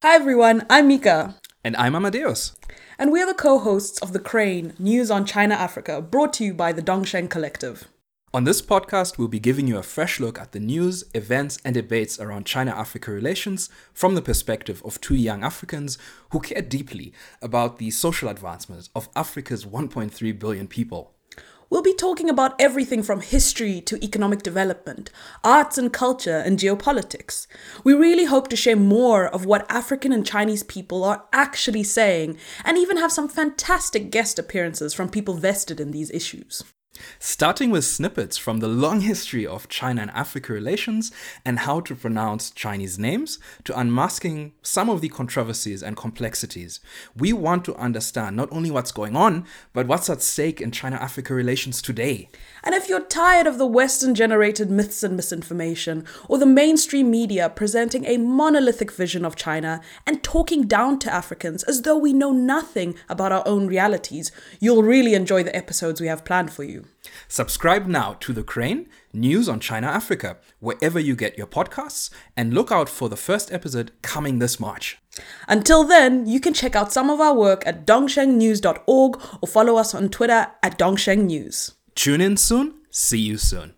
Hi everyone, I'm Mika. And I'm Amadeus. And we are the co-hosts of The Crane, News on China Africa, brought to you by the Dongsheng Collective. On this podcast, we'll be giving you a fresh look at the news, events and debates around China-Africa relations from the perspective of two young Africans who care deeply about the social advancement of Africa's 1.3 billion people. We'll be talking about everything from history to economic development, arts and culture, and geopolitics. We really hope to share more of what African and Chinese people are actually saying, and even have some fantastic guest appearances from people vested in these issues. Starting with snippets from the long history of China and Africa relations and how to pronounce Chinese names, to unmasking some of the controversies and complexities. We want to understand not only what's going on, but what's at stake in China-Africa relations today. And if you're tired of the Western-generated myths and misinformation, or the mainstream media presenting a monolithic vision of China and talking down to Africans as though we know nothing about our own realities, you'll really enjoy the episodes we have planned for you. Subscribe now to The Crane, News on China Africa, wherever you get your podcasts, and look out for the first episode coming this March. Until then, you can check out some of our work at dongshengnews.org or follow us on Twitter at Dongsheng News. Tune in soon. See you soon.